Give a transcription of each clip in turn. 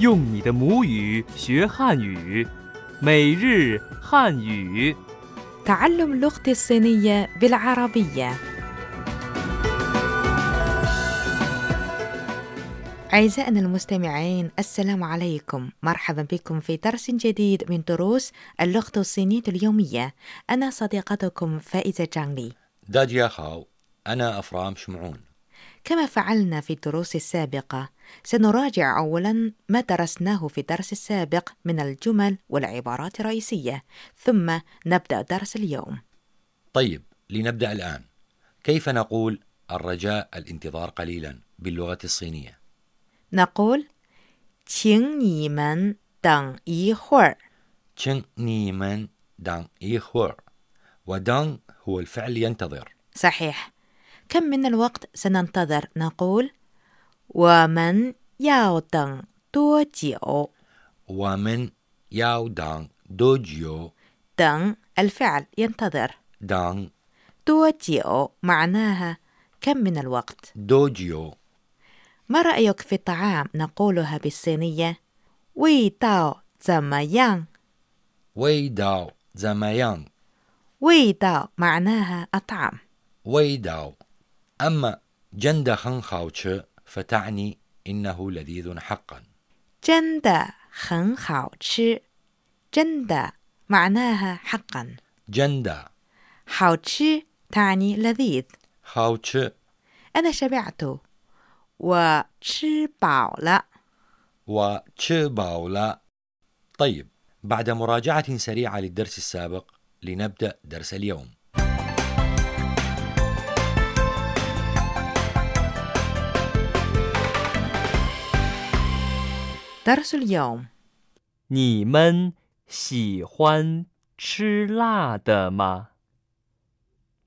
用你的母语学汉语，每日汉语。تعلم اللغة الصينية بالعربية. أعزائنا المستمعين، السلام عليكم، مرحبا بكم في درس جديد من دروس اللغة الصينية اليومية. أنا صديقتكم فائزة جانلي. داجيا خاو، أنا أفرام شمعون. كما فعلنا في الدروس السابقة، سنراجع أولاً ما درسناه في الدرس السابق من الجمل والعبارات الرئيسية، ثم نبدأ درس اليوم. طيب، لنبدأ الآن. كيف نقول الرجاء الانتظار قليلاً باللغة الصينية؟ نقول 请你们等一会儿. 请你们等一会儿. ودن هو الفعل ينتظر. صحيح. كم من الوقت سننتظر؟ نقول 我们要等多久. 我们要等多久. 等 الفعل ينتظر. 等 多久 معناها كم من الوقت. 多久. ما رأيك في الطعام نقولها بالصينية 味道怎么样. 味道怎么样. 味道 معناها الطعم. 味道 أما جند خن خاوتش فتعني إنه لذيذ حقا. جند خن خاوتش. جند معناها حقا. جند خاوتش تعني لذيذ. خاوتش أنا شبعت. وشبعلا. وشبعلا. طيب، بعد مراجعة سريعة للدرس السابق لنبدأ درس اليوم. درس اليوم. 你们喜欢吃辣的吗？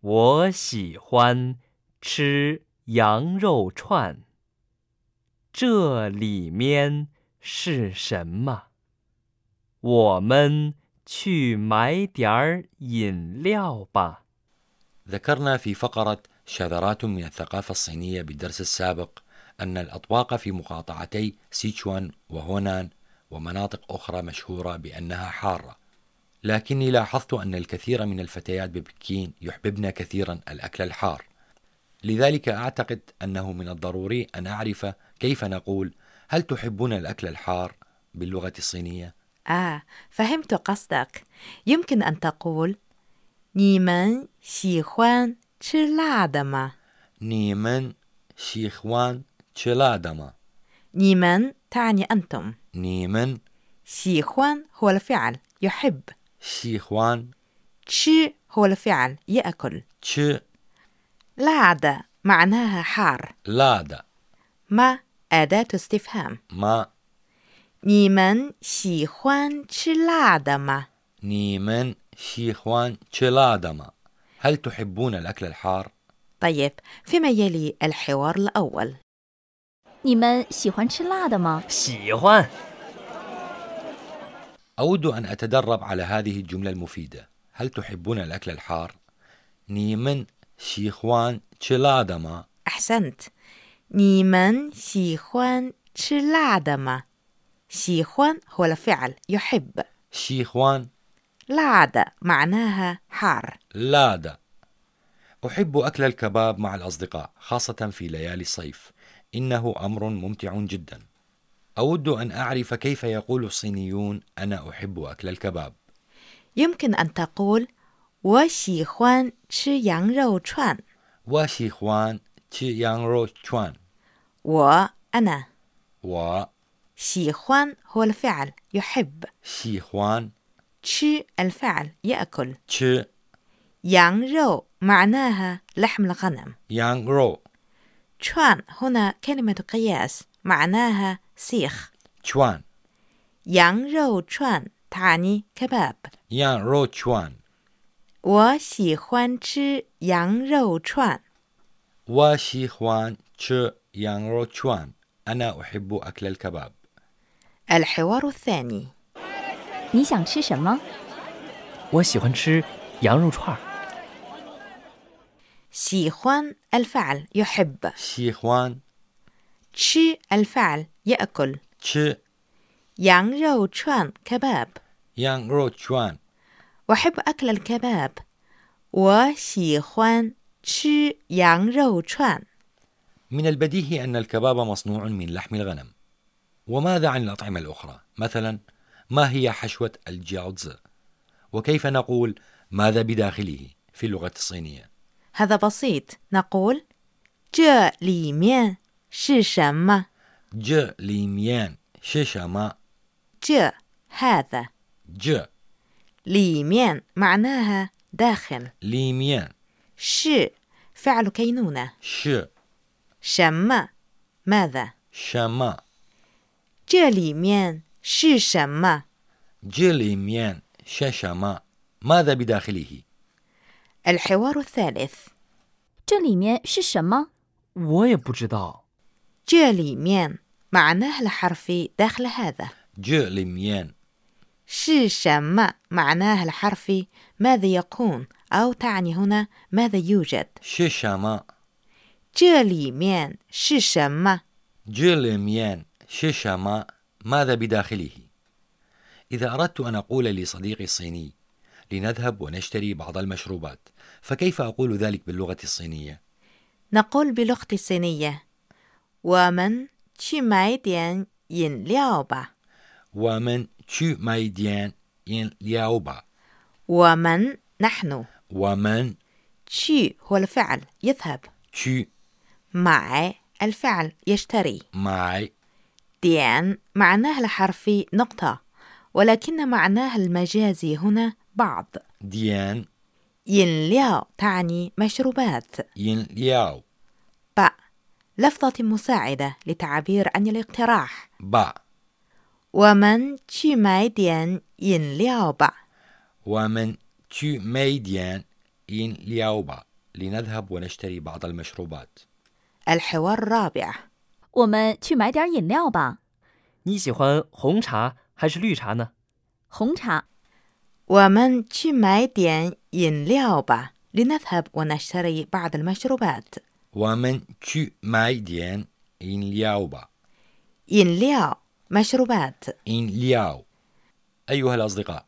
我喜欢吃羊肉串。 这里面是什么？ 我们去买点饮料吧。 ذكرنا في فقرة شذرات من الثقافة الصينية بالدرس السابق أن الأطباق في مقاطعتي سيتشوان وهونان ومناطق أخرى مشهورة بأنها حارة، لكني لاحظت أن الكثير من الفتيات ببكين يحببن كثيرا الأكل الحار، لذلك أعتقد أنه من الضروري أن أعرف كيف نقول هل تحبون الأكل الحار باللغة الصينية؟ فهمت قصدك. يمكن أن تقول 你们喜欢吃辣的吗؟ 你们喜欢吃辣的吗؟ 你们 تعني أنتم. 你们 喜欢 هو الفعل يحب. 喜欢 吃 هو الفعل يأكل. 吃 لعدة معناها حار. لعدة ما أداة استفهام. ما 你们喜欢吃辣的吗؟ 你们喜欢吃辣的吗؟ هل تحبون الأكل الحار؟ طيب، فيما يلي الحوار الأول. 你们喜欢吃辣的吗؟ 喜欢. أود أن أتدرب على هذه الجملة المفيدة. هل تحبون الأكل الحار؟ 你们喜欢吃辣的吗؟ أحسنت. 你们喜欢吃辣的吗؟ 喜欢 هو الفعل يحب. 喜欢 لعدة معناها حار. لعدة. أحب أكل الكباب مع الأصدقاء خاصة في ليالي الصيف، إنه أمر ممتع جدا. أود أن أعرف كيف يقول الصينيون أنا أحب أكل الكباب. يمكن أن تقول 我喜欢吃羊肉串. 我喜欢吃羊肉串. 我 أنا. 我 喜欢 هو الفعل يحب. 喜欢 吃 الفعل يأكل. 吃 يانغرو معناها لحم الغنم. يانغرو. شوان هنا كلمة قياس معناها سيخ. شوان. يانغرو شوان تعني كباب. يانغرو شوان. 我喜欢吃羊肉串. 我喜欢吃羊肉串. أنا أحب أكل الكباب. الحوار الثاني. 你想吃什么？ 我喜欢吃羊肉串. 喜欢 الفعل يحب. 喜欢 吃 الفعل يأكل. 吃 يانغ رو تشوان كباب. يانغ رو تشوان. وأحب أكل الكباب. وشيخوان شي يانغ رو تشوان. من البديهي أن الكباب مصنوع من لحم الغنم. وماذا عن الأطعمة الأخرى؟ مثلا ما هي حشوة الجاوزة؟ وكيف نقول ماذا بداخله في اللغة الصينية؟ هذا بسيط، نقول جا لي ميان شي شما. جا لي ميان شي شما. جا هذا. جا لي ميان معناها داخل. لي ميان. شي فعل كينونة. شي. شما ماذا؟ شما. جا لي ميان شي شما. جا لي ميان شي شما. ماذا بداخله؟ الحوار الثالث. 这里面是什么؟ 我也不知道. 这里面 معناه الحرفي داخل هذا. 这里面. 是什么 معناه الحرفي ماذا يكون أو تعني هنا ماذا يوجد. 是什么. 这里面是什么؟ 这里面是什么 ماذا بداخله؟ إذا أردت أن أقول لصديقي الصيني لنذهب ونشتري بعض المشروبات، فكيف أقول ذلك باللغة الصينية؟ نقول باللغة الصينية: ومن تشي ماي ديان ين لياوبا. ومن تشي ماي ديان ين لياوبا. ومن نحن. ومن تشي هو الفعل يذهب. تشي. معي الفعل يشتري. معي. ديان معناه الحرفي نقطة، ولكن معناه المجازي هنا بعض. ديان. ينلياو تعني مشروبات. ينلياو. با لفظة مساعدة لتعبير عن الاقتراح. با. ومن تشي ماي ديان ينلياو با. ومن تشي ماي ديان ينلياو با. لنذهب ونشتري بعض المشروبات. الحوار الرابع. 我们去买点饮料吧. 你喜欢红茶还是绿茶呢？红茶. 我们去买点饮料吧. لنذهب ونشتري بعض المشروبات. 我们去买点饮料吧. إنلاو مشروبات. إنلاو. أيها الأصدقاء،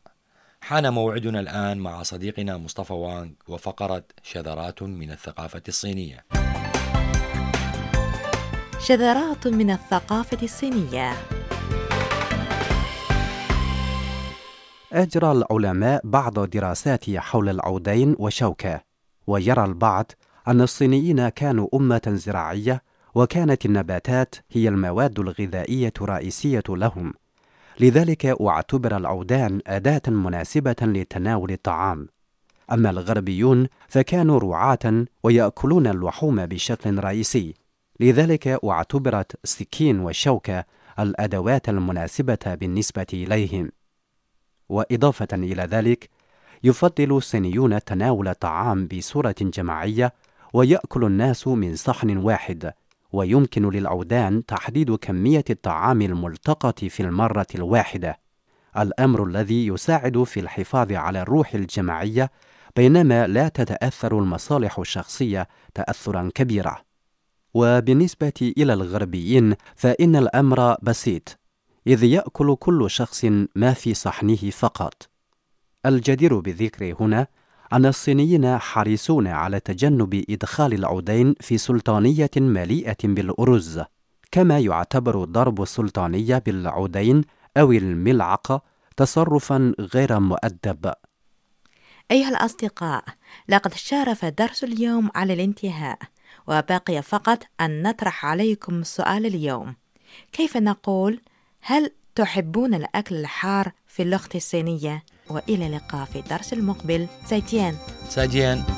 حان موعدنا الآن مع صديقنا مصطفى وانغ وفقرة شذرات من الثقافة الصينية. شذرات من الثقافة الصينية. أجرى العلماء بعض دراسات حول العودين والشوكة، ويرى البعض أن الصينيين كانوا أمة زراعية، وكانت النباتات هي المواد الغذائية الرئيسية لهم، لذلك اعتبر العودان أداة مناسبة لتناول الطعام. أما الغربيون فكانوا رعاة ويأكلون اللحوم بشكل رئيسي، لذلك اعتبرت السكين والشوكة الأدوات المناسبة بالنسبة إليهم. وإضافة إلى ذلك يفضل الصينيون تناول الطعام بصورة جماعية، ويأكل الناس من صحن واحد، ويمكن للعودان تحديد كمية الطعام الملتقط في المرة الواحدة، الأمر الذي يساعد في الحفاظ على الروح الجماعية، بينما لا تتأثر المصالح الشخصية تأثرا كبيرا. وبالنسبة إلى الغربيين فإن الأمر بسيط، إذ يأكل كل شخص ما في صحنه فقط. الجدير بالذكر هنا أن الصينيين حريصون على تجنب إدخال العودين في سلطانية مليئة بالأرز، كما يعتبر ضرب السلطانية بالعودين أو الملعقة تصرفا غير مؤدب. أيها الأصدقاء، لقد شارف درس اليوم على الانتهاء، وبقي فقط أن نطرح عليكم سؤال اليوم: كيف نقول هل تحبون الأكل الحار في اللغة الصينية؟ وإلى اللقاء في الدرس المقبل. زايتيان.